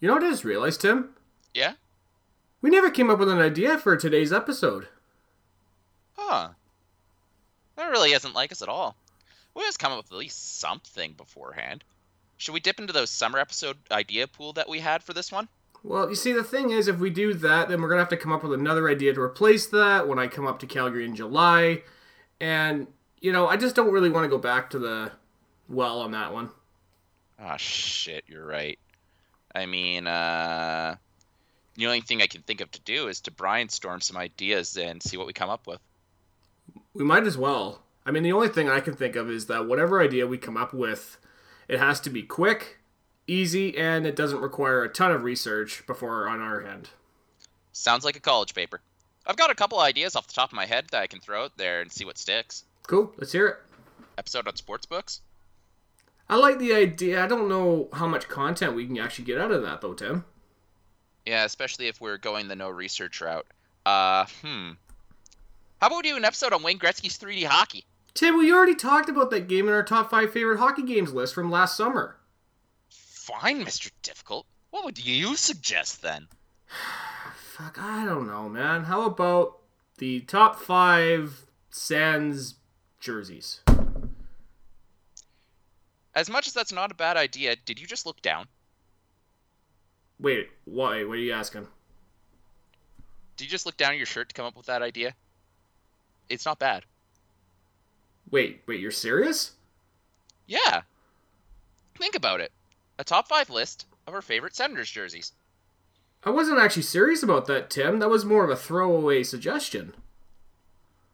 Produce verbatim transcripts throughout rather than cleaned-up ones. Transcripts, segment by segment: You know what I just realized, Tim? Yeah? We never came up with an idea for today's episode. Huh. That really isn't like us at all. We always come up with at least something beforehand. Should we dip into those summer episode idea pool that we had for this one? Well, you see, the thing is, if we do that, then we're going to have to come up with another idea to replace that when I come up to Calgary in July. And, you know, I just don't really want to go back to the well on that one. Oh, shit, you're right. I mean, uh, the only thing I can think of to do is to brainstorm some ideas and see what we come up with. We might as well. I mean, the only thing I can think of is that whatever idea we come up with, it has to be quick, easy, and it doesn't require a ton of research before on our end. Sounds like a college paper. I've got a couple ideas off the top of my head that I can throw out there and see what sticks. Cool, let's hear it. Episode on sports books? I like the idea. I don't know how much content we can actually get out of that, though, Tim. Yeah, especially if we're going the no research route. Uh, hmm. How about we do an episode on Wayne Gretzky's three D hockey? Tim, we already talked about that game in our top five favorite hockey games list from last summer. Fine, Mister Difficult. What would you suggest, then? Fuck, I don't know, man. How about the top five Sens jerseys? As much as that's not a bad idea, did you just look down? Wait, why? What are you asking? Did you just look down at your shirt to come up with that idea? It's not bad. Wait, wait, you're serious? Yeah. Think about it. A top five list of our favorite Senators jerseys. I wasn't actually serious about that, Tim. That was more of a throwaway suggestion.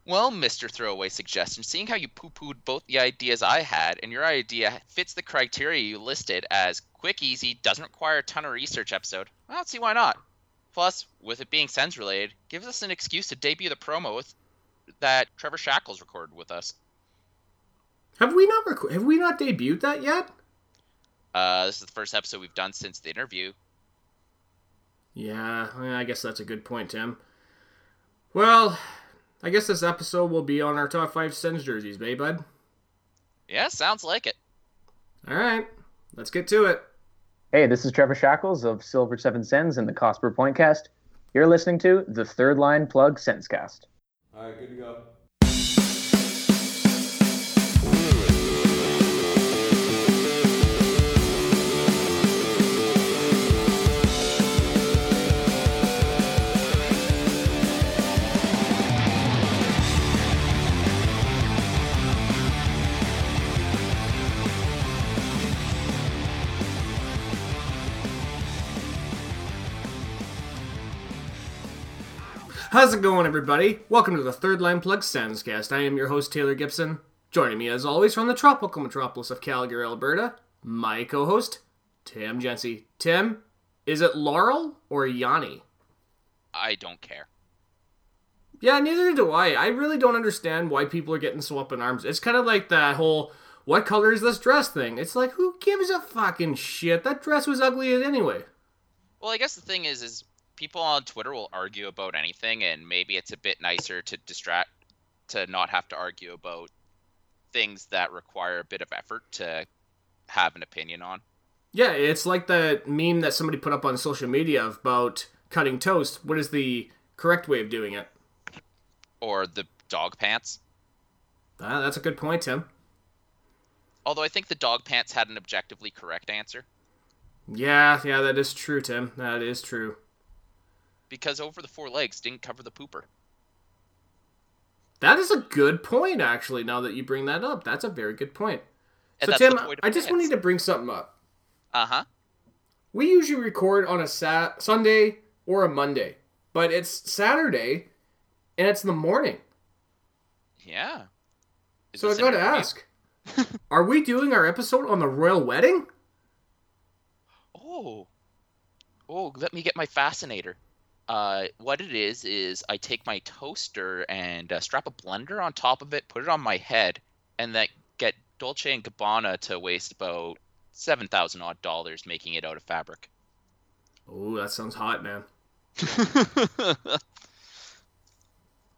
Well, Mister Throwaway Suggestion, seeing how you poo-pooed both the ideas I had and your idea fits the criteria you listed as quick, easy, doesn't require a ton of research episode, I don't see why not. Plus, with it being Sens-related, gives us an excuse to debut the promo with, that Trevor Shackles recorded with us. Have we not rec- have we not debuted that yet? Uh, this is the first episode we've done since the interview. Yeah, I guess that's a good point, Tim. Well, I guess this episode will be on our top five Sens jerseys, babe, bud? Yeah, sounds like it. All right, let's get to it. Hey, this is Trevor Shackles of Silver Seven Sens and the Cosper Pointcast. You're listening to the Third Line Plug Sensecast. All right, good to go. How's it going, everybody? Welcome to the Third Line Plug Sensecast. I am your host, Taylor Gibson. Joining me, as always, from the tropical metropolis of Calgary, Alberta, my co-host, Tim Jensey. Tim, is it Laurel or Yanni? I don't care. Yeah, neither do I. I really don't understand why people are getting so up in arms. It's kind of like that whole, what color is this dress thing? It's like, who gives a fucking shit? That dress was ugly anyway. Well, I guess the thing is, is... people on Twitter will argue about anything, and maybe it's a bit nicer to distract, to not have to argue about things that require a bit of effort to have an opinion on. Yeah, it's like that meme that somebody put up on social media about cutting toast. What is the correct way of doing it? Or the dog pants. Ah, that's a good point, Tim. Although I think the dog pants had an objectively correct answer. Yeah, yeah, that is true, Tim. That is true. Because over the four legs didn't cover the pooper. That is a good point, actually, now that you bring that up. That's a very good point. And so, Tim, I just wanted to bring something up. Uh-huh. We usually record on a sat- Sunday or a Monday, but it's Saturday, and it's in the morning. Yeah. So I got to ask, are we doing our episode on the royal wedding? Oh. Oh, let me get my fascinator. Uh, what it is, is I take my toaster and uh, strap a blender on top of it, put it on my head, and then get Dolce and Gabbana to waste about seven thousand odd dollars making it out of fabric. Oh, that sounds hot, man.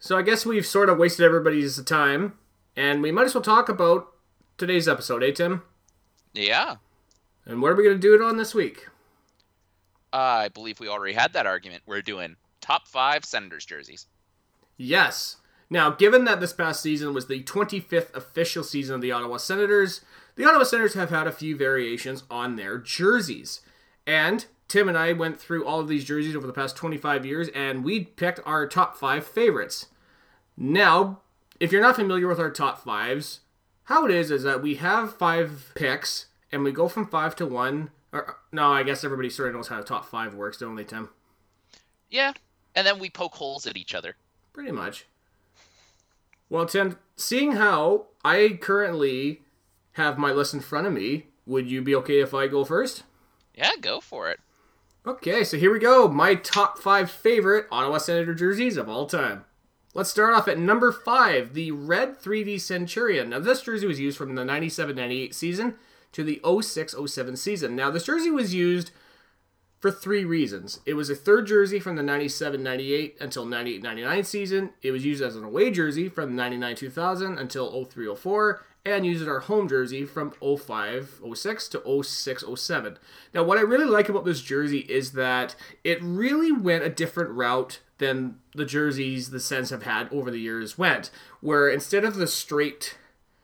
So I guess we've sort of wasted everybody's time, and we might as well talk about today's episode, eh, Tim? Yeah. And what are we going to do it on this week? Uh, I believe we already had that argument. We're doing top five Senators jerseys. Yes. Now, given that this past season was the twenty-fifth official season of the Ottawa Senators, the Ottawa Senators have had a few variations on their jerseys. And Tim and I went through all of these jerseys over the past twenty-five years, and we picked our top five favorites. Now, if you're not familiar with our top fives, how it is is that we have five picks, and we go from five to one. Or, no, I guess everybody sort of knows how top five works, don't they, Tim? Yeah, and then we poke holes at each other. Pretty much. Well, Tim, seeing how I currently have my list in front of me, would you be okay if I go first? Yeah, go for it. Okay, so here we go. My top five favorite Ottawa Senator jerseys of all time. Let's start off at number five, the red three D Centurion. Now, this jersey was used from the ninety-seven ninety-eight season to the oh six oh seven season. Now, this jersey was used for three reasons. It was a third jersey from the ninety-seven ninety-eight until ninety-eight ninety-nine season. It was used as an away jersey from ninety-nine two thousand until oh three oh four, and used as our home jersey from oh five oh six to oh six oh seven. Now, what I really like about this jersey is that it really went a different route than the jerseys the Sens have had over the years went, where instead of the straight...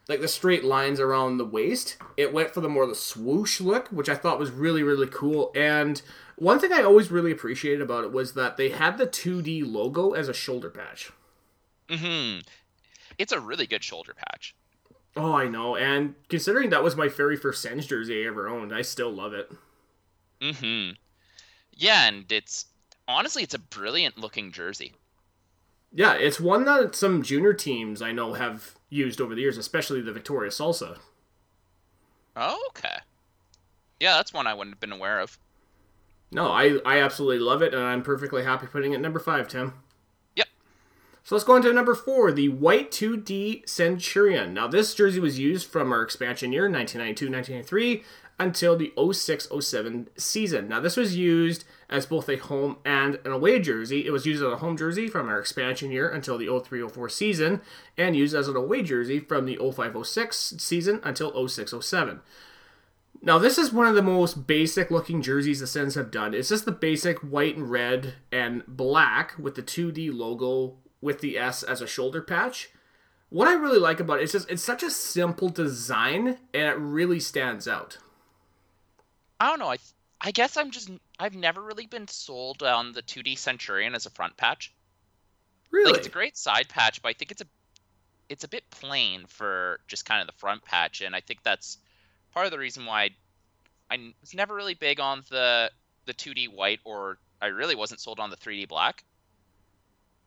like the straight lines around the waist, it went for the more the swoosh look, which I thought was really, really cool. And one thing I always really appreciated about it was that they had the two D logo as a shoulder patch. Mm-hmm. It's a really good shoulder patch. Oh, I know. And considering that was my very first Sens jersey I ever owned, I still love it. Mm-hmm. Yeah, and it's... honestly, it's a brilliant-looking jersey. Yeah, it's one that some junior teams I know have used over the years, especially the Victoria Salsa. Oh, okay. Yeah, that's one I wouldn't have been aware of. No, I, I absolutely love it, and I'm perfectly happy putting it number five, Tim. Yep. So let's go on to number four, the white two D Centurion. Now, this jersey was used from our expansion year, nineteen ninety-two ninety-three, until the oh six oh seven season. Now, this was used as both a home and an away jersey. It was used as a home jersey from our expansion year until the oh three oh four season, and used as an away jersey from the oh five oh six season until oh six oh seven. Now, this is one of the most basic-looking jerseys the Sens have done. It's just the basic white and red and black with the two D logo with the S as a shoulder patch. What I really like about it is just it's such a simple design, and it really stands out. I don't know. I I guess I'm just I've never really been sold on the two D Centurion as a front patch. Really, like, it's a great side patch, but I think it's a it's a bit plain for just kind of the front patch, and I think that's part of the reason why I, I was never really big on the the two D white, or I really wasn't sold on the three D black.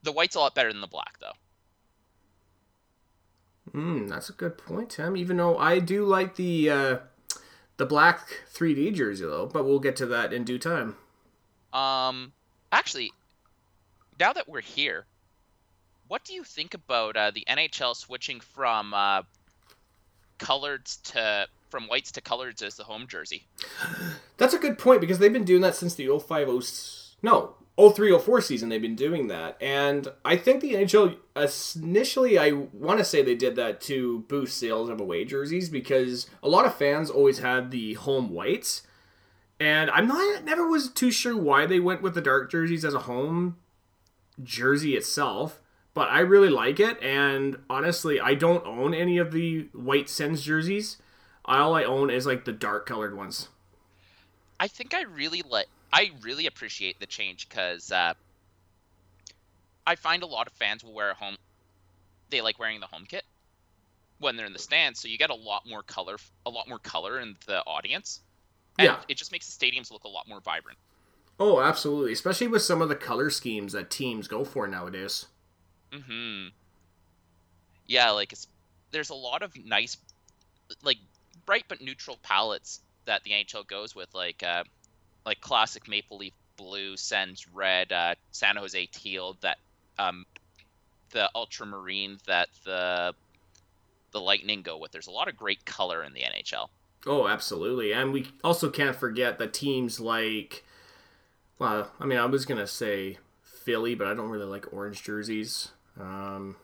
The white's a lot better than the black, though. Hmm, that's a good point, Tim. Even though I do like the. Uh... The black three D jersey, though, but we'll get to that in due time. Um, actually, now that we're here, what do you think about uh, the N H L switching from uh, coloreds to from whites to coloreds as the home jersey? That's a good point, because they've been doing that since the oh five oh no oh three oh four season. They've been doing that, and I think the N H L uh, initially, I want to say they did that to boost sales of away jerseys, because a lot of fans always had the home whites, and I'm not never was too sure why they went with the dark jerseys as a home jersey itself. But I really like it, and honestly, I don't own any of the white Sens jerseys. All I own is like the dark colored ones. I think I really like. I really appreciate the change, because uh, I find a lot of fans will wear a home... They like wearing the home kit when they're in the stands, so you get a lot more color a lot more color in the audience. And yeah. It just makes the stadiums look a lot more vibrant. Oh, absolutely. Especially with some of the color schemes that teams go for nowadays. Mm-hmm. Yeah, like, it's, there's a lot of nice, like, bright but neutral palettes that the N H L goes with, like... Uh, like classic Maple Leaf blue, Sens red, uh, San Jose teal, that um, the ultramarine that the the Lightning go with. There's a lot of great color in the N H L. Oh, absolutely. And we also can't forget that teams like, well, I mean, I was going to say Philly, but I don't really like orange jerseys. Um,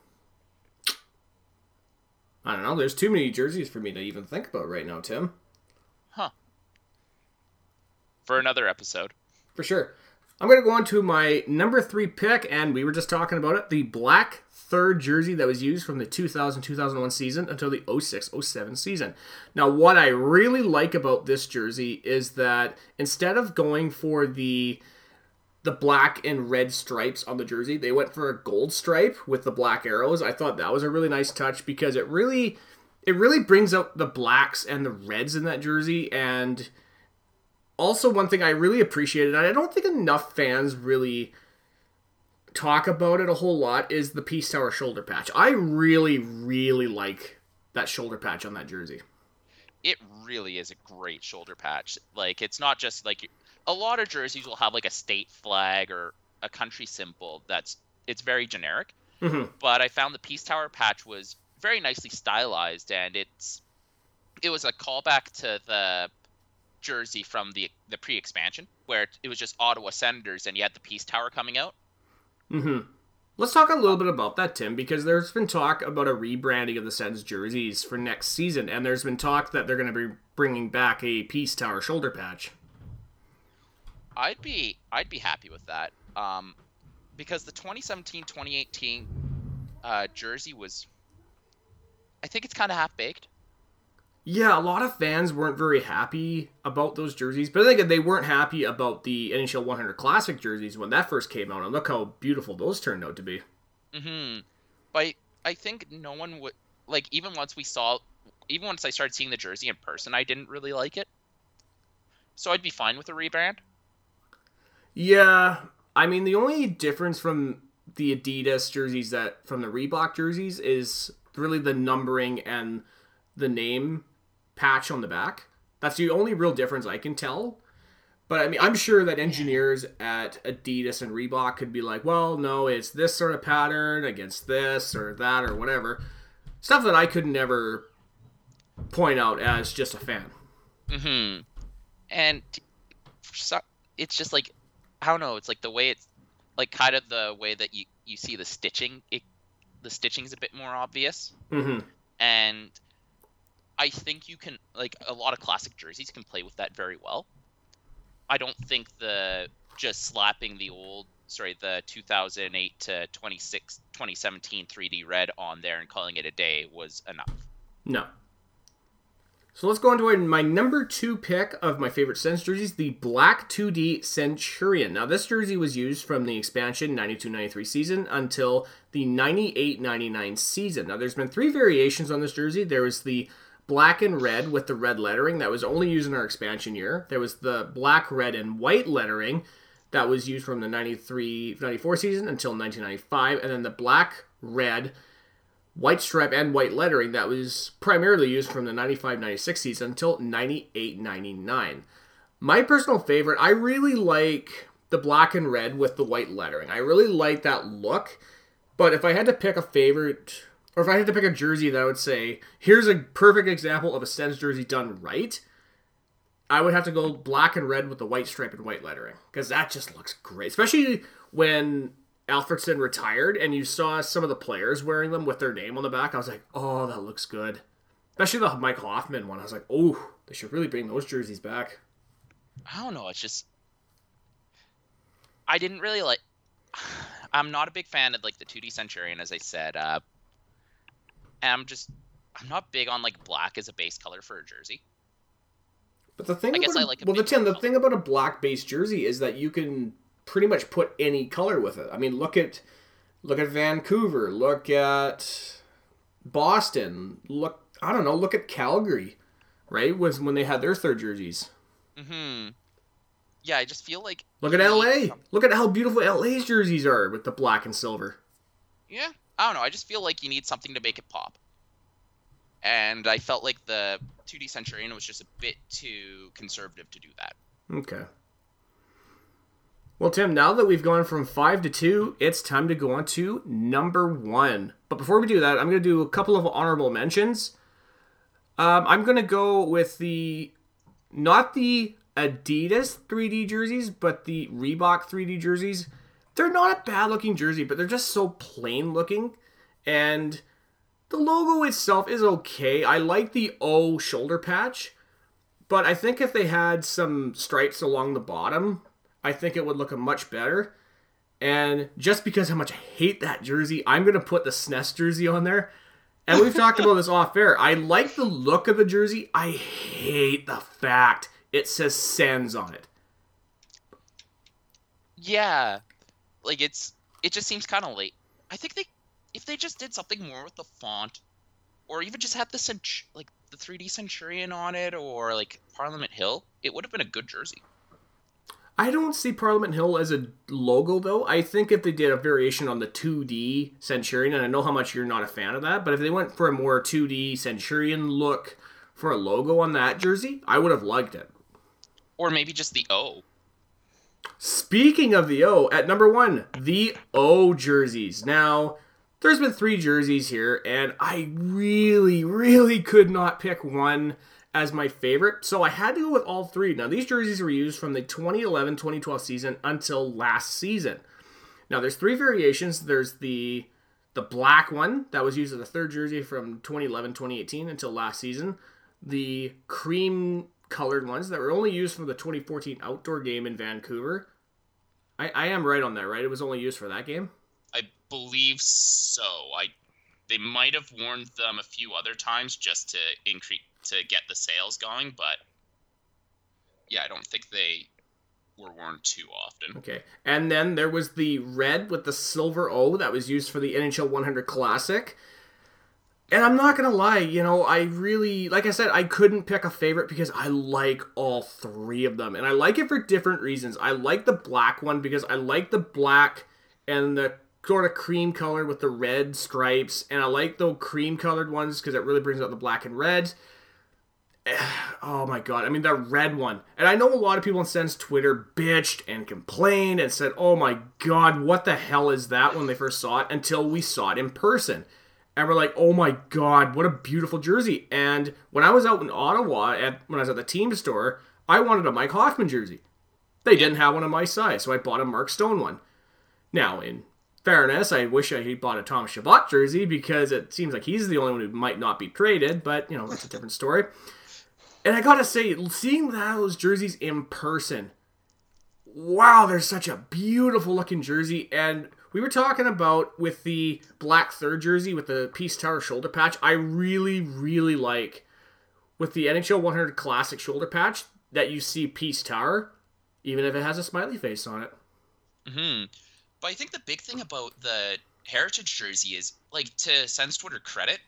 I don't know. There's too many jerseys for me to even think about right now, Tim. Huh. For another episode. for sure. I'm going to go on to my number three pick, and we were just talking about it. The black third jersey that was used from the two thousand, two thousand one season until the oh six, oh seven season. Now, what I really like about this jersey is that instead of going for the the black and red stripes on the jersey, they went for a gold stripe with the black arrows. I thought that was a really nice touch because it really it really brings out the blacks and the reds in that jersey. And also, one thing I really appreciated, and I don't think enough fans really talk about it a whole lot, is the Peace Tower shoulder patch. I really, really like that shoulder patch on that jersey. It really is a great shoulder patch. Like, it's not just like a lot of jerseys will have like a state flag or a country symbol. That's it's very generic. Mm-hmm. But I found the Peace Tower patch was very nicely stylized, and it's it was a callback to the jersey from the the pre-expansion where it was just Ottawa Senators and you had the Peace Tower coming out. Mm-hmm. Let's talk a little bit about that, Tim, because there's been talk about a rebranding of the Sens jerseys for next season, and there's been talk that they're going to be bringing back a Peace Tower shoulder patch. I'd be I'd be happy with that, um, because the twenty seventeen twenty eighteen uh, jersey was, I think it's kind of half-baked. Yeah, a lot of fans weren't very happy about those jerseys, but I think they weren't happy about the N H L one hundred Classic jerseys when that first came out, and look how beautiful those turned out to be. Mm-hmm. But I think no one would, like, even once we saw, even once I started seeing the jersey in person, I didn't really like it. So I'd be fine with a rebrand. Yeah, I mean, the only difference from the Adidas jerseys that, from the Reebok jerseys, is really the numbering and the name patch on the back. That's the only real difference I can tell. But I mean, I'm sure that engineers at Adidas and Reebok could be like, well, no, it's this sort of pattern against this or that or whatever. Stuff that I could never point out as just a fan. Mm-hmm. And it's just like, I don't know, it's like the way it's, like kind of the way that you, you see the stitching, it, the stitching's a bit more obvious. Mm-hmm. And I think you can, like, a lot of classic jerseys can play with that very well. I don't think the just slapping the old, sorry, the two thousand eight to twenty seventeen three D red on there and calling it a day was enough. No. So let's go on to my number two pick of my favorite Sens jerseys, the black two D Centurion. Now, this jersey was used from the expansion ninety-two ninety-three season until the ninety-eight ninety-nine season. Now, there's been three variations on this jersey. There was the black and red with the red lettering that was only used in our expansion year. There was the black, red, and white lettering that was used from the ninety-three ninety-four season until nineteen ninety-five. And then the black, red, white stripe, and white lettering that was primarily used from the ninety-five ninety-six season until ninety-eight ninety-nine. My personal favorite, I really like the black and red with the white lettering. I really like that look. But if I had to pick a favorite, or if I had to pick a jersey that I would say, here's a perfect example of a Sens jersey done right, I would have to go black and red with the white stripe and white lettering, because that just looks great. Especially when Alfredson retired and you saw some of the players wearing them with their name on the back. I was like, oh, that looks good. Especially the Mike Hoffman one. I was like, oh, they should really bring those jerseys back. I don't know. It's just, I didn't really like, I'm not a big fan of like the two D Centurion, as I said, uh, and I'm just, I'm not big on like black as a base color for a jersey. But the thing, I guess a, I like. Well, the Tim, the thing about a black base jersey is that you can pretty much put any color with it. I mean, look at, look at Vancouver, look at Boston, look, I don't know, look at Calgary, right? Was when they had their third jerseys. Mm-hmm. Yeah, I just feel like. Look at L A. Look at how beautiful L A's jerseys are with the black and silver. Yeah. I don't know, I just feel like you need something to make it pop. And I felt like the two D Centurion was just a bit too conservative to do that. Okay. Well, Tim, now that we've gone from five to two, it's time to go on to number one. But before we do that, I'm going to do a couple of honorable mentions. Um, I'm going to go with the, not the Adidas three D jerseys, but the Reebok three D jerseys. They're not a bad-looking jersey, but they're just so plain-looking. And the logo itself is okay. I like the O shoulder patch, but I think if they had some stripes along the bottom, I think it would look much better. And just because how much I hate that jersey, I'm going to put the S N E S jersey on there. And we've talked about this off air. I like the look of the jersey. I hate the fact it says Sens on it. Yeah. Like, it's it just seems kind of late. I think they if they just did something more with the font, or even just had the cent- like the three D Centurion on it, or like Parliament Hill, it would have been a good jersey. I don't see Parliament Hill as a logo, though. I think if they did a variation on the two D Centurion, and I know how much you're not a fan of that, but if they went for a more two D Centurion look for a logo on that jersey, I would have liked it. Or maybe just the O. Speaking of the O, at number one, the O jerseys. Now, there's been three jerseys here, and I really, really could not pick one as my favorite, so I had to go with all three. Now, these jerseys were used from the twenty eleven twenty twelve season until last season. Now, there's three variations. There's the the black one that was used as the third jersey from twenty eleven twenty eighteen until last season. The cream-colored ones that were only used for the twenty fourteen outdoor game in Vancouver. I, I am right on that, right? It was only used for that game? I believe so. I They might have worn them a few other times just to increase to get the sales going, but yeah, I don't think they were worn too often. Okay. And then there was the red with the silver O that was used for the N H L one hundred Classic. And I'm not going to lie, you know, I really, like I said, I couldn't pick a favorite because I like all three of them. And I like it for different reasons. I like the black one because I like the black and the sort of cream colored with the red stripes. And I like the cream colored ones because it really brings out the black and red. Oh my god, I mean that red one. And I know a lot of people on Sens Twitter bitched and complained and said, oh my god, what the hell is that, when they first saw it, until we saw it in person. And we're like, oh my god, what a beautiful jersey. And when I was out in Ottawa, at when I was at the team store, I wanted a Mike Hoffman jersey. They didn't have one of my size, so I bought a Mark Stone one. Now, in fairness, I wish I had bought a Tom Chabot jersey because it seems like he's the only one who might not be traded, but, you know, that's a different story. And I gotta say, seeing those jerseys in person, wow, they're such a beautiful looking jersey. And we were talking about with the black third jersey with the Peace Tower shoulder patch, I really, really like with the N H L one hundred Classic shoulder patch that you see Peace Tower, even if it has a smiley face on it. Mm-hmm. But I think the big thing about the Heritage jersey is, like, to Sens Twitter credit,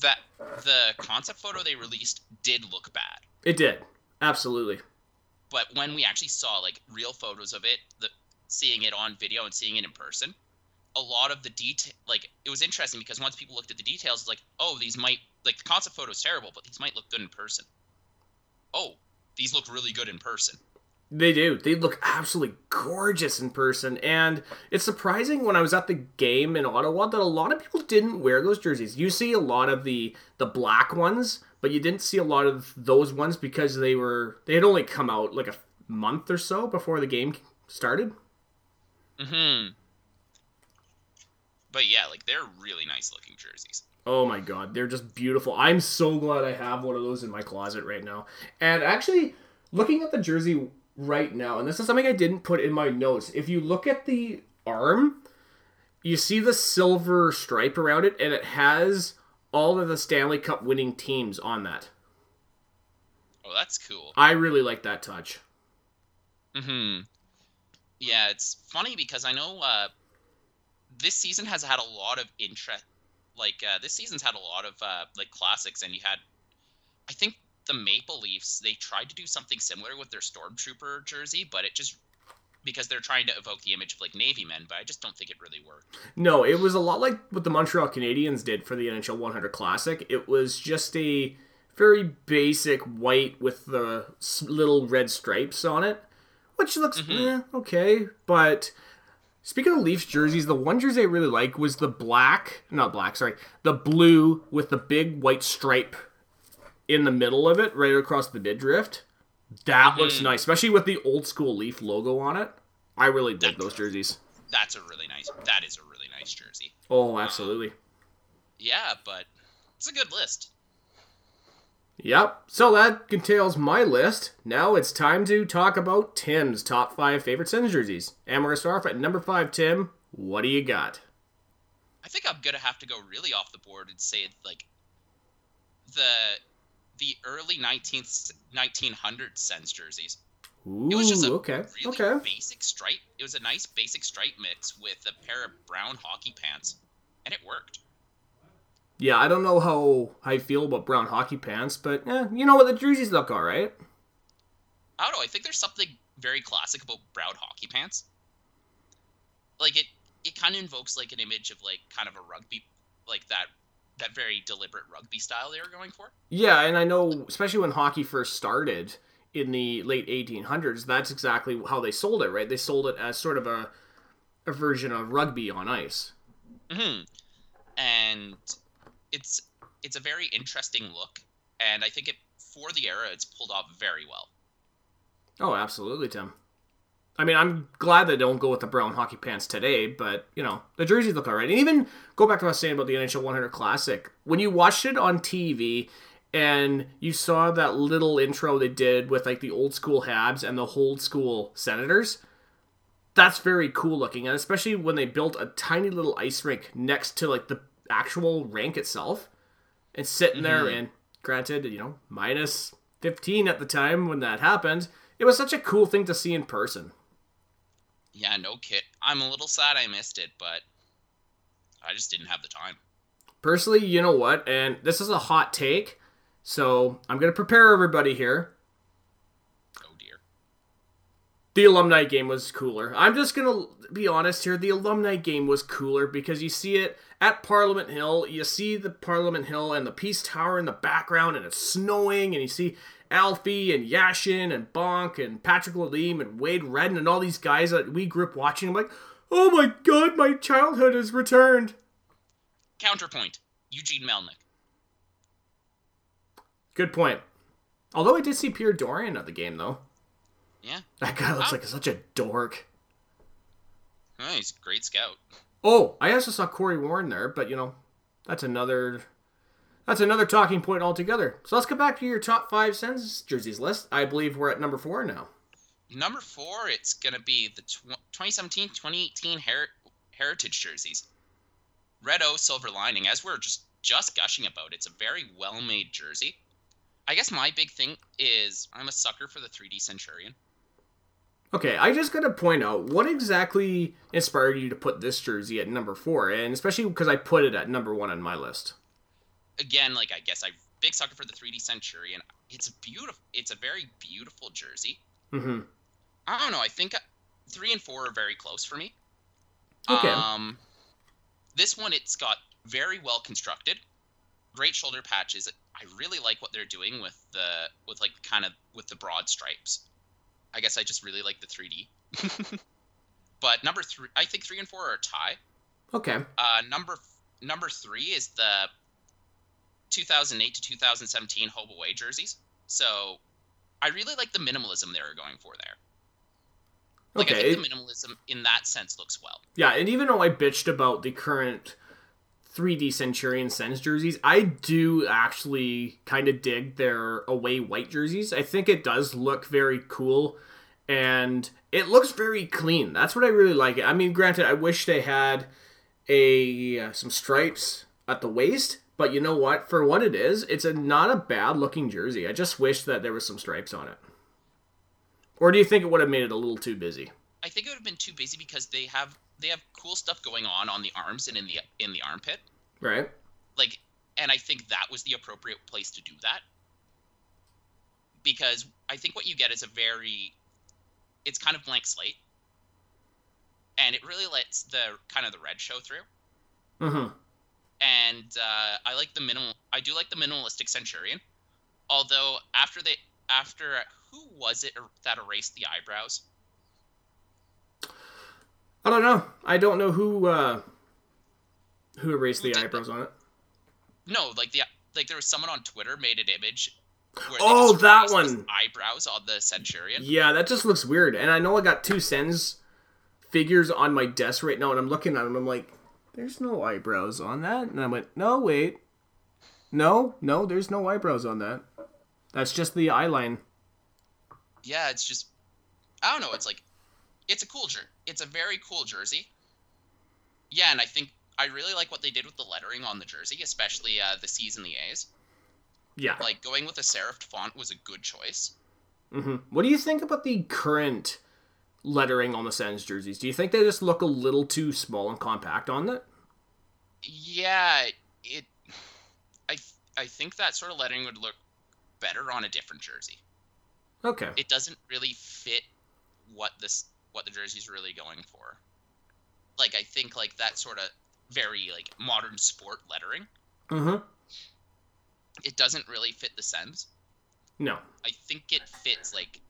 that the concept photo they released did look bad. It did. Absolutely. But when we actually saw, like, real photos of it, the, seeing it on video and seeing it in person, a lot of the detail, like, it was interesting because once people looked at the details, it's like, oh, these might, like, the concept photo's terrible, but these might look good in person. Oh, these look really good in person. They do. They look absolutely gorgeous in person. And it's surprising when I was at the game in Ottawa that a lot of people didn't wear those jerseys. You see a lot of the, the black ones, but you didn't see a lot of those ones because they were they had only come out like a month or so before the game started. Mm-hmm. But yeah, like, they're really nice looking jerseys. Oh my god, they're just beautiful. I'm so glad I have one of those in my closet right now. And actually, looking at the jersey right now, and this is something I didn't put in my notes, if you look at the arm, you see the silver stripe around it, and it has all of the Stanley Cup winning teams on that. Oh, that's cool. I really like that touch. Mm-hmm. Yeah, it's funny because I know uh, this season has had a lot of interest. Like, uh, this season's had a lot of, uh, like, classics, and you had, I think, the Maple Leafs, they tried to do something similar with their Stormtrooper jersey, but it just, because they're trying to evoke the image of, like, Navy men, but I just don't think it really worked. No, it was a lot like what the Montreal Canadiens did for the N H L one hundred Classic. It was just a very basic white with the little red stripes on it, which looks mm-hmm. eh, okay, but speaking of Leafs jerseys, the one jersey I really like was the black, not black, sorry, the blue with the big white stripe in the middle of it, right across the midriff. That mm-hmm. looks nice, especially with the old school Leaf logo on it. I really dig those jerseys. That's a really nice, that is a really nice jersey. Oh, absolutely. Um, yeah, but it's a good list. Yep, so that entails my list. Now it's time to talk about Tim's top five favorite Sens jerseys. And we're going to start off at number five, Tim. What do you got? I think I'm going to have to go really off the board and say, like, the the early nineteen hundred Sens jerseys. Ooh, it was just a okay, really okay. basic stripe. It was a nice basic stripe mix with a pair of brown hockey pants, and it worked. Yeah, I don't know how I feel about brown hockey pants, but eh, you know what? The jerseys look all right. I don't know. I think there's something very classic about brown hockey pants. Like, it, it kind of invokes, like, an image of, like, kind of a rugby, like, that that very deliberate rugby style they were going for. Yeah, and I know, especially when hockey first started in the late eighteen hundreds, that's exactly how they sold it, right? They sold it as sort of a, a version of rugby on ice. Mm-hmm. And It's it's a very interesting look, and I think it for the era, it's pulled off very well. Oh, absolutely, Tim. I mean, I'm glad they don't go with the brown hockey pants today, but, you know, the jerseys look all right. And even go back to what I was saying about the N H L one hundred Classic. When you watched it on T V, and you saw that little intro they did with, like, the old-school Habs and the old-school Senators, that's very cool looking, and especially when they built a tiny little ice rink next to, like, the actual rank itself, and sitting there, mm-hmm. and granted, you know, minus fifteen at the time when that happened, it was such a cool thing to see in person. Yeah, no kid. I'm a little sad I missed it, but I just didn't have the time. Personally, you know what, and this is a hot take, so I'm going to prepare everybody here. Oh dear. The alumni game was cooler. I'm just going to be honest here, the alumni game was cooler because you see it at Parliament Hill, you see the Parliament Hill and the Peace Tower in the background, and it's snowing, and you see Alfie and Yashin and Bonk and Patrick Lalime and Wade Redden and all these guys that we grew up watching. I'm like, oh my god, my childhood has returned. Counterpoint, Eugene Melnick. Good point. Although I did see Pierre Dorian at the game, though. Yeah. That guy looks wow. like such a dork. Oh, he's a great scout. Oh, I also saw Corey Warren there, but, you know, that's another that's another talking point altogether. So let's get back to your top five Sens jerseys list. I believe we're at number four now. Number four, it's going to be the twenty seventeen twenty eighteen Her- Heritage jerseys. Red O, silver lining, as we're just, just gushing about. It's a very well-made jersey. I guess my big thing is I'm a sucker for the three D Centurion. Okay, I just got to point out, what exactly inspired you to put this jersey at number four, and especially because I put it at number one on my list? Again, like, I guess I'm a big sucker for the three D Centurion. It's beautiful. It's a very beautiful jersey. Mm-hmm. I don't know. I think three and four are very close for me. Okay. Um, this one, it's got very well constructed, great shoulder patches. I really like what they're doing with the with like kind of with the broad stripes. I guess I just really like the three D. But number three, I think three and four are a tie. Okay. Uh, number number three is the two thousand eight to two thousand seventeen Home Away jerseys. So I really like the minimalism they were going for there. Like, okay. I think the minimalism in that sense looks well. Yeah, and even though I bitched about the current three D Centurion Sens jerseys, I do actually kind of dig their away white jerseys. I think it does look very cool, and it looks very clean. That's what I really like. I mean, granted, I wish they had a uh, some stripes at the waist, but you know what? For what it is, it's a not a bad-looking jersey. I just wish that there was some stripes on it. Or do you think it would have made it a little too busy? I think it would have been too busy because they have they have cool stuff going on on the arms and in the in the armpit. Right. Like, and I think that was the appropriate place to do that. Because I think what you get is a very, it's kind of blank slate. And it really lets the kind of the red show through. Mm-hmm. And uh, I like the minimal, I do like the minimalistic Centurion. Although after they, after, who was it that erased the eyebrows? I don't know. I don't know who uh, who erased the eyebrows on it. No, like the like there was someone on Twitter made an image where they oh, just that one eyebrows on the Centurion. Yeah, that just looks weird. And I know I got two Sens figures on my desk right now, and I'm looking at them. I'm like, there's no eyebrows on that. And I went, no, wait, no, no, there's no eyebrows on that. That's just the eye line. Yeah, it's just, I don't know. It's like, it's a cool jersey. It's a very cool jersey. Yeah, and I think I really like what they did with the lettering on the jersey, especially uh, the C's and the A's. Yeah. Like, going with a serifed font was a good choice. Mm-hmm. What do you think about the current lettering on the Sens jerseys? Do you think they just look a little too small and compact on it? Yeah, it. I I think that sort of lettering would look better on a different jersey. Okay. It doesn't really fit what this what the jersey's really going for. Like, I think, like, that sort of very, like, modern sport lettering. Mm-hmm. It doesn't really fit the Sens. No. I think it fits, like,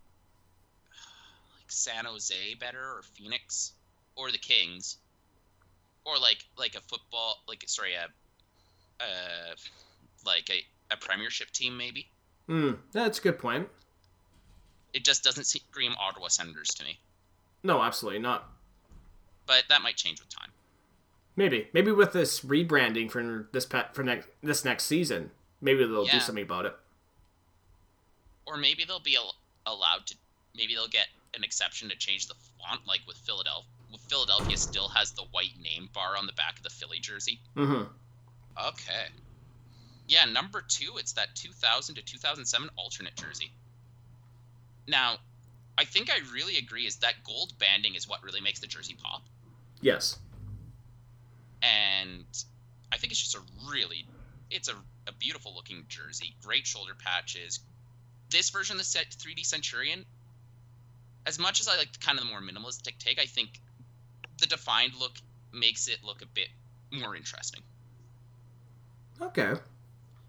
like San Jose better, or Phoenix, or the Kings. Or, like, like a football, like, sorry, a, uh, like, a, a premiership team, maybe. Mm, that's a good point. It just doesn't scream Ottawa Senators to me. No, absolutely not. But that might change with time. Maybe. Maybe with this rebranding for this pet, for next this next season, maybe they'll yeah. do something about it. Or maybe they'll be al- allowed to... Maybe they'll get an exception to change the font, like with Philadelphia. Philadelphia still has the white name bar on the back of the Philly jersey. Mm-hmm. Okay. Yeah, number two, it's that two thousand to two thousand seven alternate jersey. Now, I think I really agree is that gold banding is what really makes the jersey pop. Yes. And I think it's just a really, it's a, a beautiful looking jersey. Great shoulder patches. This version of the set three D Centurion, as much as I like kind of the more minimalistic take, I think the defined look makes it look a bit more interesting. Okay.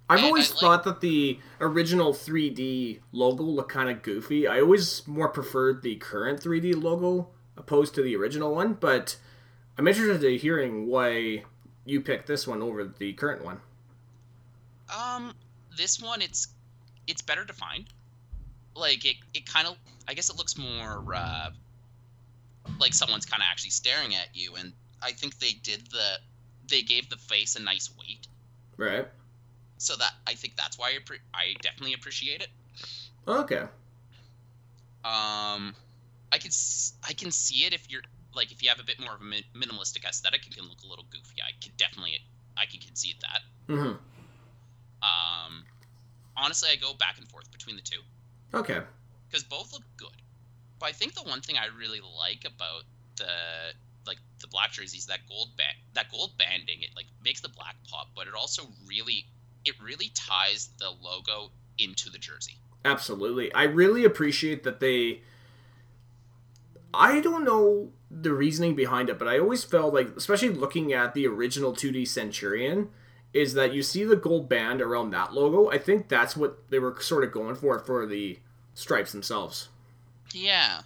I've and always I thought like... that the original three D logo looked kind of goofy. I always more preferred the current three D logo opposed to the original one, but I'm interested in hearing why you picked this one over the current one. Um, this one, it's it's better defined. Like, it, it kind of, I guess it looks more uh, like someone's kind of actually staring at you, and I think they did the, they gave the face a nice weight. Right. So that, I think that's why I, pre- I definitely appreciate it. Okay. Um, I can, s- I can see it if you're, like, if you have a bit more of a mi- minimalistic aesthetic, it can look a little goofy. I could definitely, I can concede that. Mm-hmm. Um, honestly, I go back and forth between the two. Okay. Because both look good. But I think the one thing I really like about the... like the black jerseys, that gold band, that gold banding, it like makes the black pop, but it also really, it really ties the logo into the jersey. Absolutely. I really appreciate that they, I don't know the reasoning behind it, but I always felt like, especially looking at the original two D Centurion, is that you see the gold band around that logo. I think that's what they were sort of going for, for the stripes themselves. Yeah,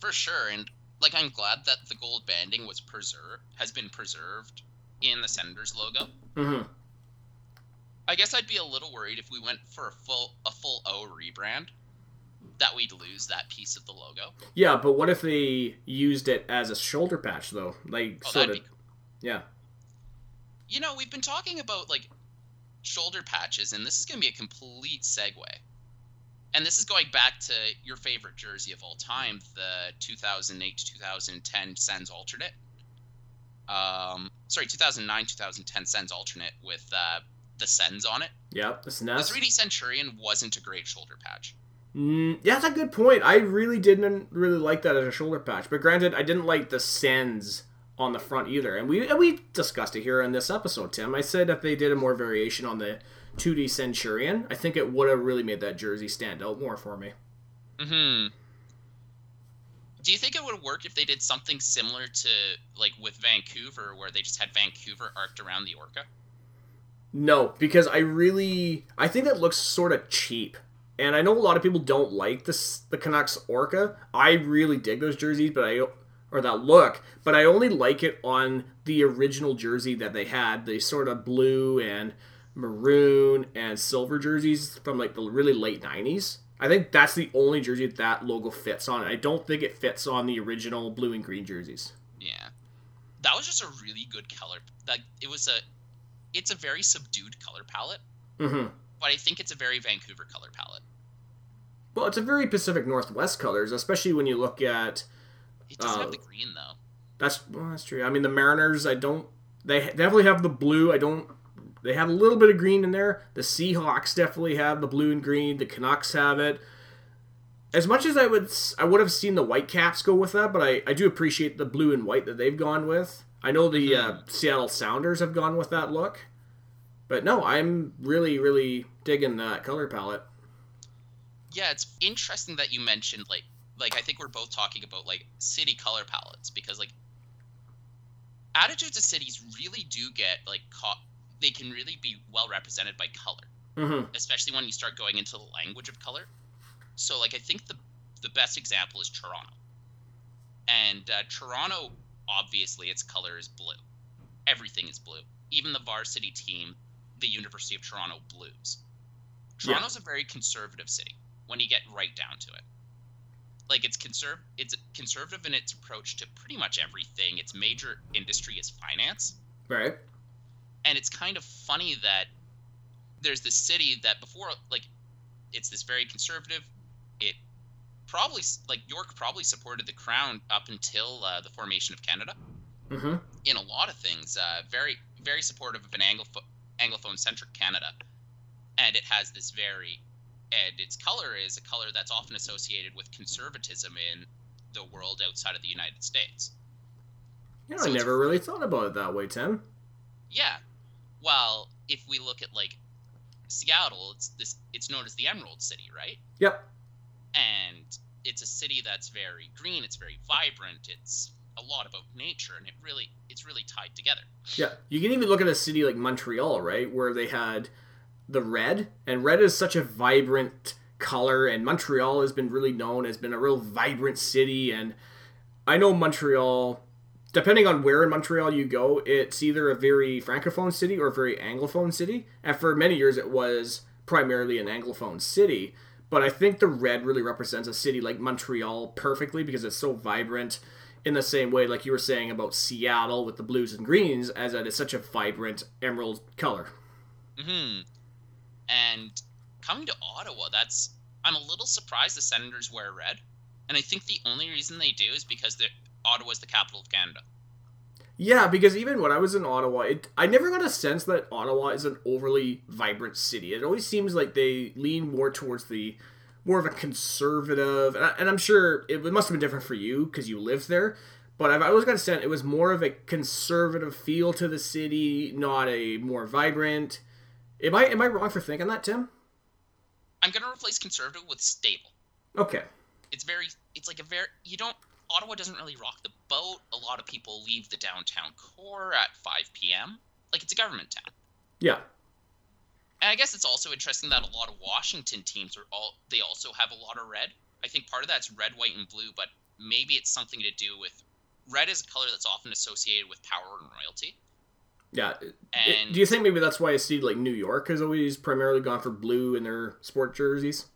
for sure. And, like, I'm glad that the gold banding was preserved, has been preserved in the Senators logo. Mm-hmm. I guess I'd be a little worried if we went for a full a full O rebrand, that we'd lose that piece of the logo. Yeah, but what if they used it as a shoulder patch, though? Like, oh, sort of, cool. Yeah. You know, we've been talking about, like, shoulder patches, and this is going to be a complete segue. And this is going back to your favorite jersey of all time, the two thousand eight to two thousand ten Sens alternate. Um, sorry, two thousand nine to two thousand ten Sens alternate with uh, the Sens on it. Yep, the Sens. The three D Centurion wasn't a great shoulder patch. Mm, yeah, that's a good point. I really didn't really like that as a shoulder patch. But granted, I didn't like the Sens on the front either. And we, and we discussed it here in this episode, Tim. I said if they did a more variation on the two D Centurion, I think it would have really made that jersey stand out more for me. Mm-hmm. Do you think it would have worked if they did something similar to, like, with Vancouver, where they just had Vancouver arced around the Orca? No, because I really... I think that looks sort of cheap. And I know a lot of people don't like this, the Canucks Orca. I really dig those jerseys, but I... or that look, but I only like it on the original jersey that they had, the sort of blue and maroon and silver jerseys from, like, the really late nineties. I think that's the only jersey that logo fits on. I don't think it fits on the original blue and green jerseys. Yeah. That was just a really good color. Like, it was a, it's a very subdued color palette. Mm-hmm. but I think it's a very Vancouver color palette. Well, it's a very Pacific Northwest colors, especially when you look at... It doesn't uh, have the green, though. That's well, that's true. I mean, the Mariners, I don't... They definitely have the blue. I don't... They have a little bit of green in there. The Seahawks definitely have the blue and green. The Canucks have it. As much as I would I would have seen the Whitecaps go with that, but I, I do appreciate the blue and white that they've gone with. I know the mm-hmm. uh, Seattle Sounders have gone with that look. But no, I'm really, really digging that color palette. Yeah, it's interesting that you mentioned, like, like I think we're both talking about, like, city color palettes, because, like, attitudes of cities really do get, like, caught. They can really be well represented by color, mm-hmm. especially when you start going into the language of color. So, like, I think the the best example is Toronto. And uh, Toronto, obviously, its color is blue. Everything is blue. Even the varsity team, the University of Toronto Blues. Toronto's yeah. a very conservative city when you get right down to it. Like, it's conserv- it's conservative in its approach to pretty much everything. Its major industry is finance. Right. And it's kind of funny that there's this city that before, like, it's this very conservative. It probably, like, York probably supported the crown up until uh, the formation of Canada. Mm-hmm. In a lot of things, uh, very, very supportive of an Angloph- Anglophone-centric Canada. And it has this very, and its color is a color that's often associated with conservatism in the world outside of the United States. You know, so I never really thought about it that way, Tim. Yeah. Well, if we look at, like, Seattle, it's this it's known as the Emerald City, right? Yep. And it's a city that's very green, it's very vibrant, it's a lot about nature, and it really it's really tied together. Yeah. You can even look at a city like Montreal, right, where they had the red, and red is such a vibrant color, and Montreal has been really known as been a real vibrant city, and I know Montreal, depending on where in Montreal you go, it's either a very francophone city or a very anglophone city. And for many years, it was primarily an anglophone city. But I think the red really represents a city like Montreal perfectly because it's so vibrant in the same way, like you were saying about Seattle with the blues and greens, as that is such a vibrant emerald color. Mm-hmm. And coming to Ottawa, that's I'm a little surprised the Senators wear red. And I think the only reason they do is because they're Ottawa's the capital of Canada. Yeah, because even when I was in Ottawa, it, I never got a sense that Ottawa is an overly vibrant city. It always seems like they lean more towards the more of a conservative, and, I, and I'm sure it, it must have been different for you because you lived there, but I've always got a sense it was more of a conservative feel to the city, not a more vibrant. Am I, am I wrong for thinking that, Tim? I'm going to replace conservative with stable. Okay. It's very, it's like a very, you don't, Ottawa doesn't really rock the boat. A lot of people leave the downtown core at five p.m. Like, it's a government town. Yeah. And I guess it's also interesting that a lot of Washington teams, are all they also have a lot of red. I think part of that's red, white, and blue, but maybe it's something to do with... Red is a color that's often associated with power and royalty. Yeah. And do you think maybe that's why I see, like, New York has always primarily gone for blue in their sport jerseys?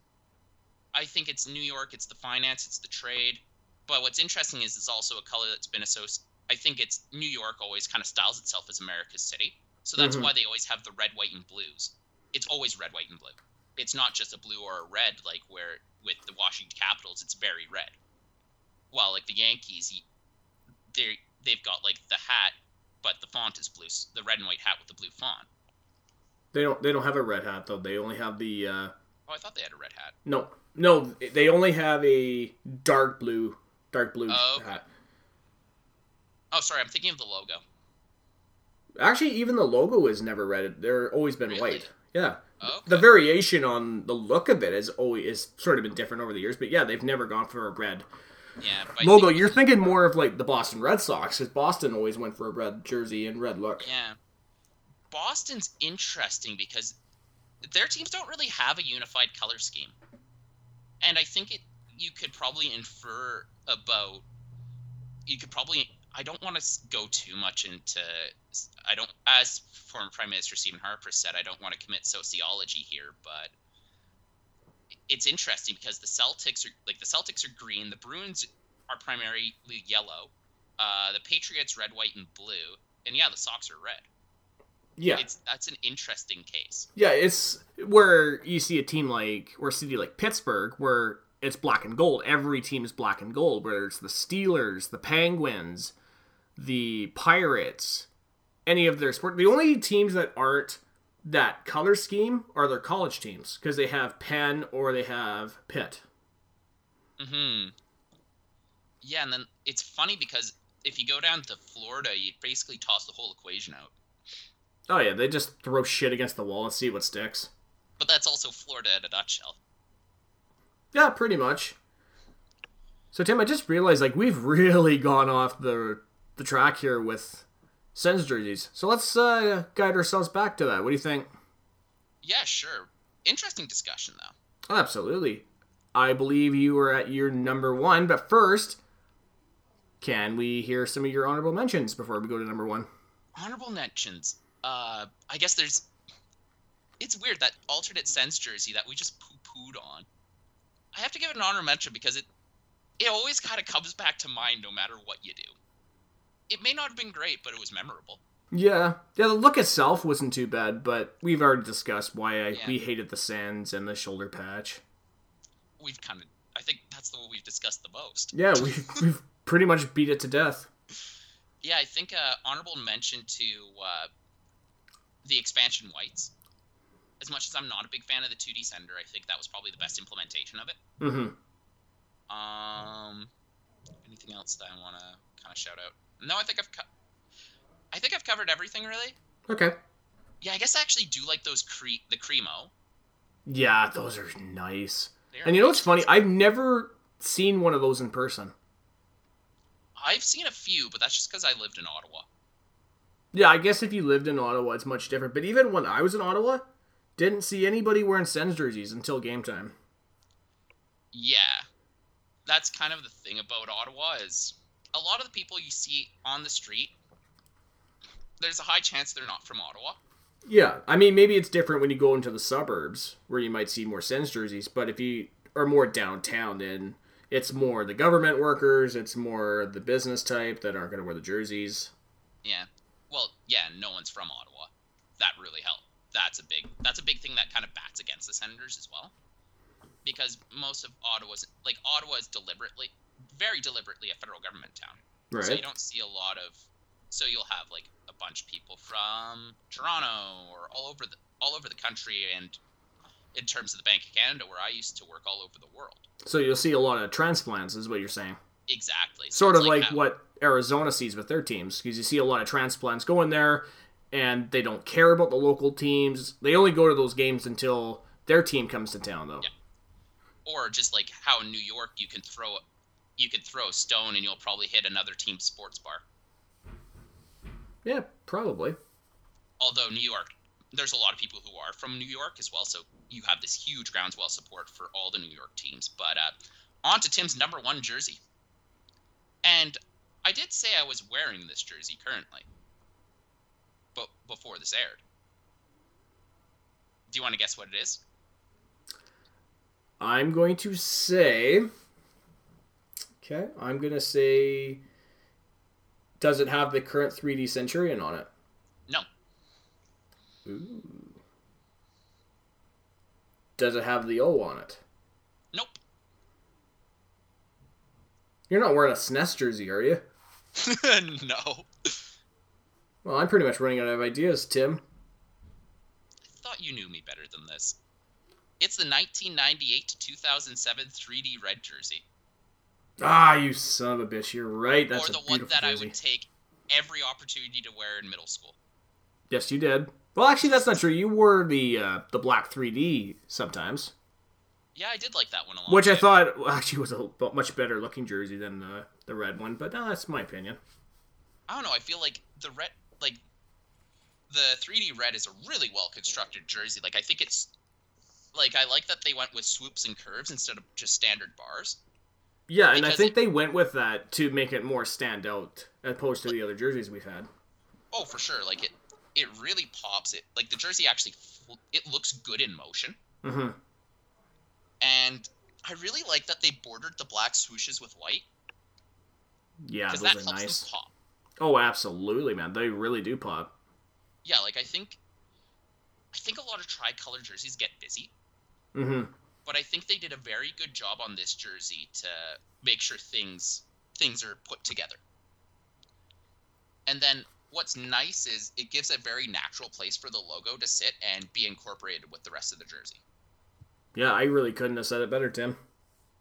I think it's New York, it's the finance, it's the trade... But what's interesting is it's also a color that's been associated. I think it's New York always kind of styles itself as America's city. So that's mm-hmm. why they always have the red, white, and blues. It's always red, white, and blue. It's not just a blue or a red, like where with the Washington Capitals, it's very red. While like the Yankees, they they've got like the hat, but the font is blue, the red and white hat with the blue font. They don't they don't have a red hat though. They only have the. Uh... Oh, I thought they had a red hat. No, no, they only have a dark blue. Dark blue oh, okay. hat. Oh, sorry, I'm thinking of the logo. Actually, even the logo is never red. They're always been really? white. Yeah. Oh, okay. The variation on the look of it has always is sort of been different over the years, but yeah, they've never gone for a red yeah, logo. Think you're thinking more of like the Boston Red Sox, because Boston always went for a red jersey and red look. Yeah. Boston's interesting because their teams don't really have a unified color scheme. And I think it you could probably infer about, you could probably, I don't want to go too much into, I don't, as former Prime Minister Stephen Harper said, I don't want to commit sociology here, but it's interesting because the Celtics are, like the Celtics are green, the Bruins are primarily yellow, uh, the Patriots red, white, and blue, and yeah, the Sox are red. Yeah, it's that's an interesting case. Yeah, it's where you see a team like, or a city like Pittsburgh, where it's black and gold. Every team is black and gold, whether it's the Steelers, the Penguins, the Pirates, any of their sport. The only teams that aren't that color scheme are their college teams, because they have Penn or they have Pitt. Mm-hmm. Yeah, and then it's funny because if you go down to Florida, you basically toss the whole equation out. Oh, yeah, they just throw shit against the wall and see what sticks. But that's also Florida in a nutshell. Yeah, pretty much. So, Tim, I just realized, like, we've really gone off the the track here with Sens jerseys. So let's uh, guide ourselves back to that. What do you think? Yeah, sure. Interesting discussion, though. Oh, absolutely. I believe you were at your number one, but first, can we hear some of your honorable mentions before we go to number one? Honorable mentions. Uh, I guess there's... It's weird, that alternate Sens jersey that we just poo-pooed on. I have to give it an honorable mention because it it always kind of comes back to mind no matter what you do. It may not have been great, but it was memorable. Yeah. Yeah, the look itself wasn't too bad, but we've already discussed why I, yeah. we hated the Sens and the shoulder patch. We've kind of... I think that's the one we've discussed the most. Yeah, we've, we've pretty much beat it to death. Yeah, I think uh, honorable mention to... Uh, the expansion whites. As much as I'm not a big fan of the two D sender, I think that was probably the best implementation of it. Mm-hmm. Um, anything else that I want to kind of shout out? No, I think I've, co- I think I've covered everything really. Okay. Yeah, I guess I actually do like those cre- the Cremo. Yeah, those are nice. They're and you know what's funny? I've never seen one of those in person. I've seen a few, but that's just because I lived in Ottawa. Yeah, I guess if you lived in Ottawa, it's much different. But even when I was in Ottawa, didn't see anybody wearing Sens jerseys until game time. Yeah. That's kind of the thing about Ottawa is a lot of the people you see on the street, there's a high chance they're not from Ottawa. Yeah. I mean, maybe it's different when you go into the suburbs where you might see more Sens jerseys. But if you are more downtown, then it's more the government workers. It's more the business type that aren't going to wear the jerseys. Yeah. Well, yeah, no one's from Ottawa. That really helped. That's a big that's a big thing that kind of bats against the Senators as well. Because most of Ottawa's, like, Ottawa is deliberately, very deliberately a federal government town. Right. So you don't see a lot of, so you'll have, like, a bunch of people from Toronto or all over the, all over the country, and in terms of the Bank of Canada, where I used to work, all over the world. So you'll see a lot of transplants is what you're saying. Exactly. So sort of like, like what Arizona sees with their teams, because you see a lot of transplants go in there, and they don't care about the local teams. They only go to those games until their team comes to town, though. Yeah. Or just like how in New York you can throw, you can throw a stone and you'll probably hit another team's sports bar. Yeah, probably. Although New York, there's a lot of people who are from New York as well, so you have this huge groundswell support for all the New York teams. But uh, on to Tim's number one jersey. And I did say I was wearing this jersey currently, but before this aired. Do you want to guess what it is? I'm going to say... Okay, I'm going to say... Does it have the current three D Centurion on it? No. Ooh. Does it have the O on it? Nope. You're not wearing a S N E S jersey, are you? No. Well, I'm pretty much running out of ideas, Tim. I thought you knew me better than this. It's the nineteen ninety-eight to two thousand seven three D red jersey. Ah, you son of a bitch. You're right. That's or the one that jersey. I would take every opportunity to wear in middle school. Yes, you did. Well, actually, that's not true. You wore the uh, the black three D sometimes. Yeah, I did like that one a lot. Which I thought actually was a much better looking jersey than the, the red one, but no, that's my opinion. I don't know. I feel like the red, like the three D red, is a really well constructed jersey. Like I think it's, like I like that they went with swoops and curves instead of just standard bars. Yeah, and I think it, they went with that to make it more stand out as opposed to like, the other jerseys we've had. Oh, for sure. Like it, it really pops. It like the jersey actually, it looks good in motion. Mm-hmm. And I really like that they bordered the black swooshes with white. Yeah, those that are helps nice. Them pop. Oh, absolutely, man. They really do pop. yeah, like I think, I think a lot of tricolor jerseys get busy. Mm-hmm. But I think they did a very good job on this jersey to make sure things things are put together. And then what's nice is it gives a very natural place for the logo to sit and be incorporated with the rest of the jersey. Yeah, I really couldn't have said it better, Tim.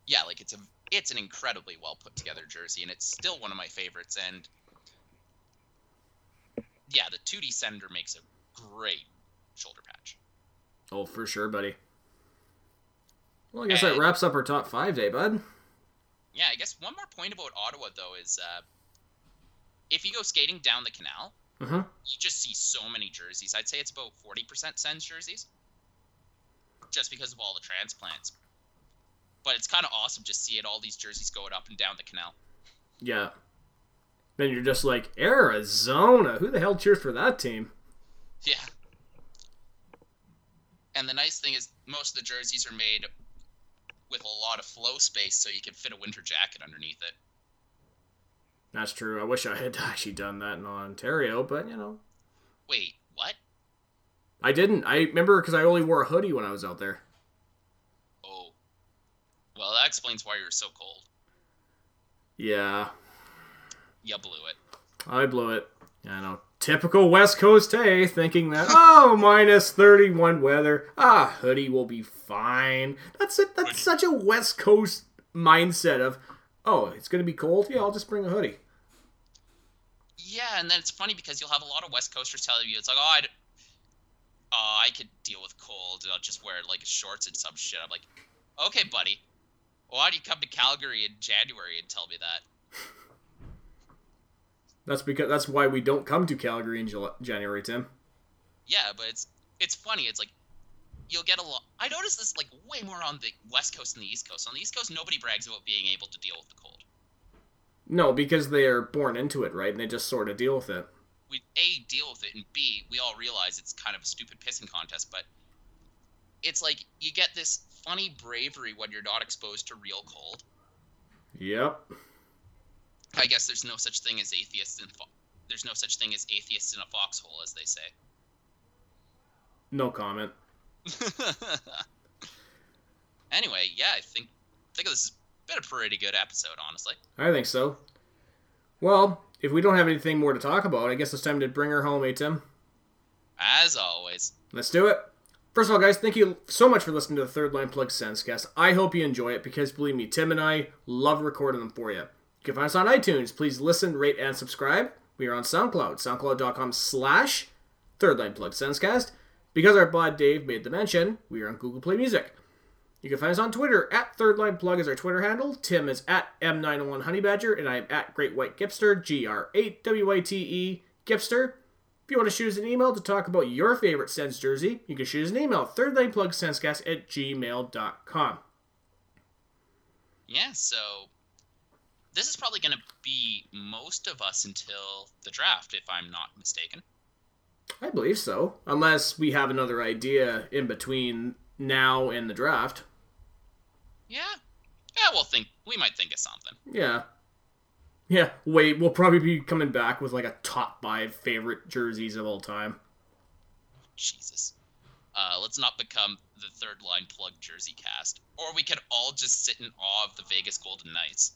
Yeah, like it's a it's an incredibly well put together jersey, and it's still one of my favorites. And yeah, the two D Senator makes a great shoulder patch. Oh, for sure, buddy. Well, I guess and, that wraps up our top five day, bud. Yeah, I guess one more point about Ottawa, though, is uh, if you go skating down the canal, mm-hmm. you just see so many jerseys. I'd say it's about forty percent Sens jerseys, just because of all the transplants. But it's kind of awesome just seeing all these jerseys going up and down the canal. Yeah. Then you're just like, Arizona, who the hell cheers for that team? Yeah. And the nice thing is most of the jerseys are made with a lot of flow space, so you can fit a winter jacket underneath it. That's true. I wish I had actually done that in Ontario, but, you know. Wait, what? I didn't. I remember because I only wore a hoodie when I was out there. Oh. Well, that explains why you were so cold. Yeah. You blew it. I blew it. I know. Typical West Coast day, thinking that, oh, minus thirty-one weather, ah, hoodie will be fine. That's it. That's such a West Coast mindset of, oh, it's going to be cold? Yeah, I'll just bring a hoodie. Yeah, and then it's funny because you'll have a lot of West Coasters telling you, it's like, oh, I'd, oh I could deal with cold, and I'll just wear, like, shorts and some shit. I'm like, okay, buddy, why do you come to Calgary in January and tell me that? That's because that's why we don't come to Calgary in July, January, Tim. Yeah, but it's it's funny. It's like you'll get a lot. I notice this like way more on the West Coast than the East Coast. On the East Coast, nobody brags about being able to deal with the cold. No, because they are born into it, right? And they just sort of deal with it. We A, deal with it, and B, we all realize it's kind of a stupid pissing contest. But it's like you get this funny bravery when you're not exposed to real cold. Yep. I guess there's no such thing as atheists in fo- there's no such thing as atheists in a foxhole, as they say. No comment. Anyway, yeah, I think I think this has been a pretty good episode, honestly. I think so. Well, if we don't have anything more to talk about, I guess it's time to bring her home, eh, Tim? As always. Let's do it. First of all, guys, thank you so much for listening to the Third Line Plug Sensecast. I hope you enjoy it because, believe me, Tim and I love recording them for you. You can find us on iTunes. Please listen, rate, and subscribe. We are on SoundCloud, soundcloud.com slash thirdlineplugSensecast. Because our bod Dave made the mention, we are on Google Play Music. You can find us on Twitter, at thirdlineplug is our Twitter handle. Tim is at M nine oh one Honeybadger, and I am at GreatWhiteGipster, G R eight W Y T E, Gipster. If you want to shoot us an email to talk about your favorite Sens jersey, you can shoot us an email, thirdlineplugSensecast at gmail dot com. Yeah, so... this is probably going to be most of us until the draft, if I'm not mistaken. I believe so. Unless we have another idea in between now and the draft. Yeah. Yeah, we'll think. We might think of something. Yeah. Yeah, wait, we'll probably be coming back with like a top five favorite jerseys of all time. Jesus. Uh, let's not become the Third Line Plug jersey cast. Or we could all just sit in awe of the Vegas Golden Knights.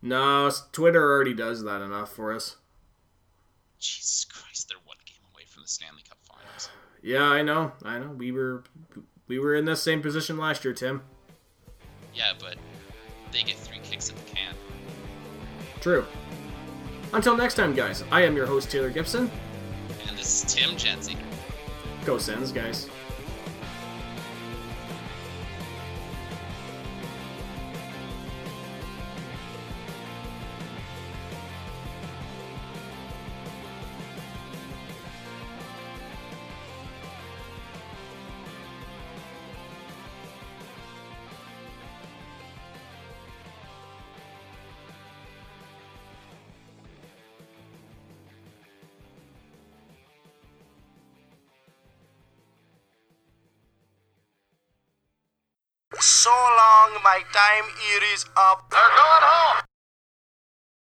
No, Twitter already does that enough for us. Jesus Christ, they're one game away from the Stanley Cup Finals. Yeah, I know, I know. We were we were in this same position last year, Tim. Yeah, but they get three kicks at the can. True. Until next time, guys, I am your host, Taylor Gibson. And this is Tim Jensey. Go Sens, guys. So long, my time here is up. They're going home.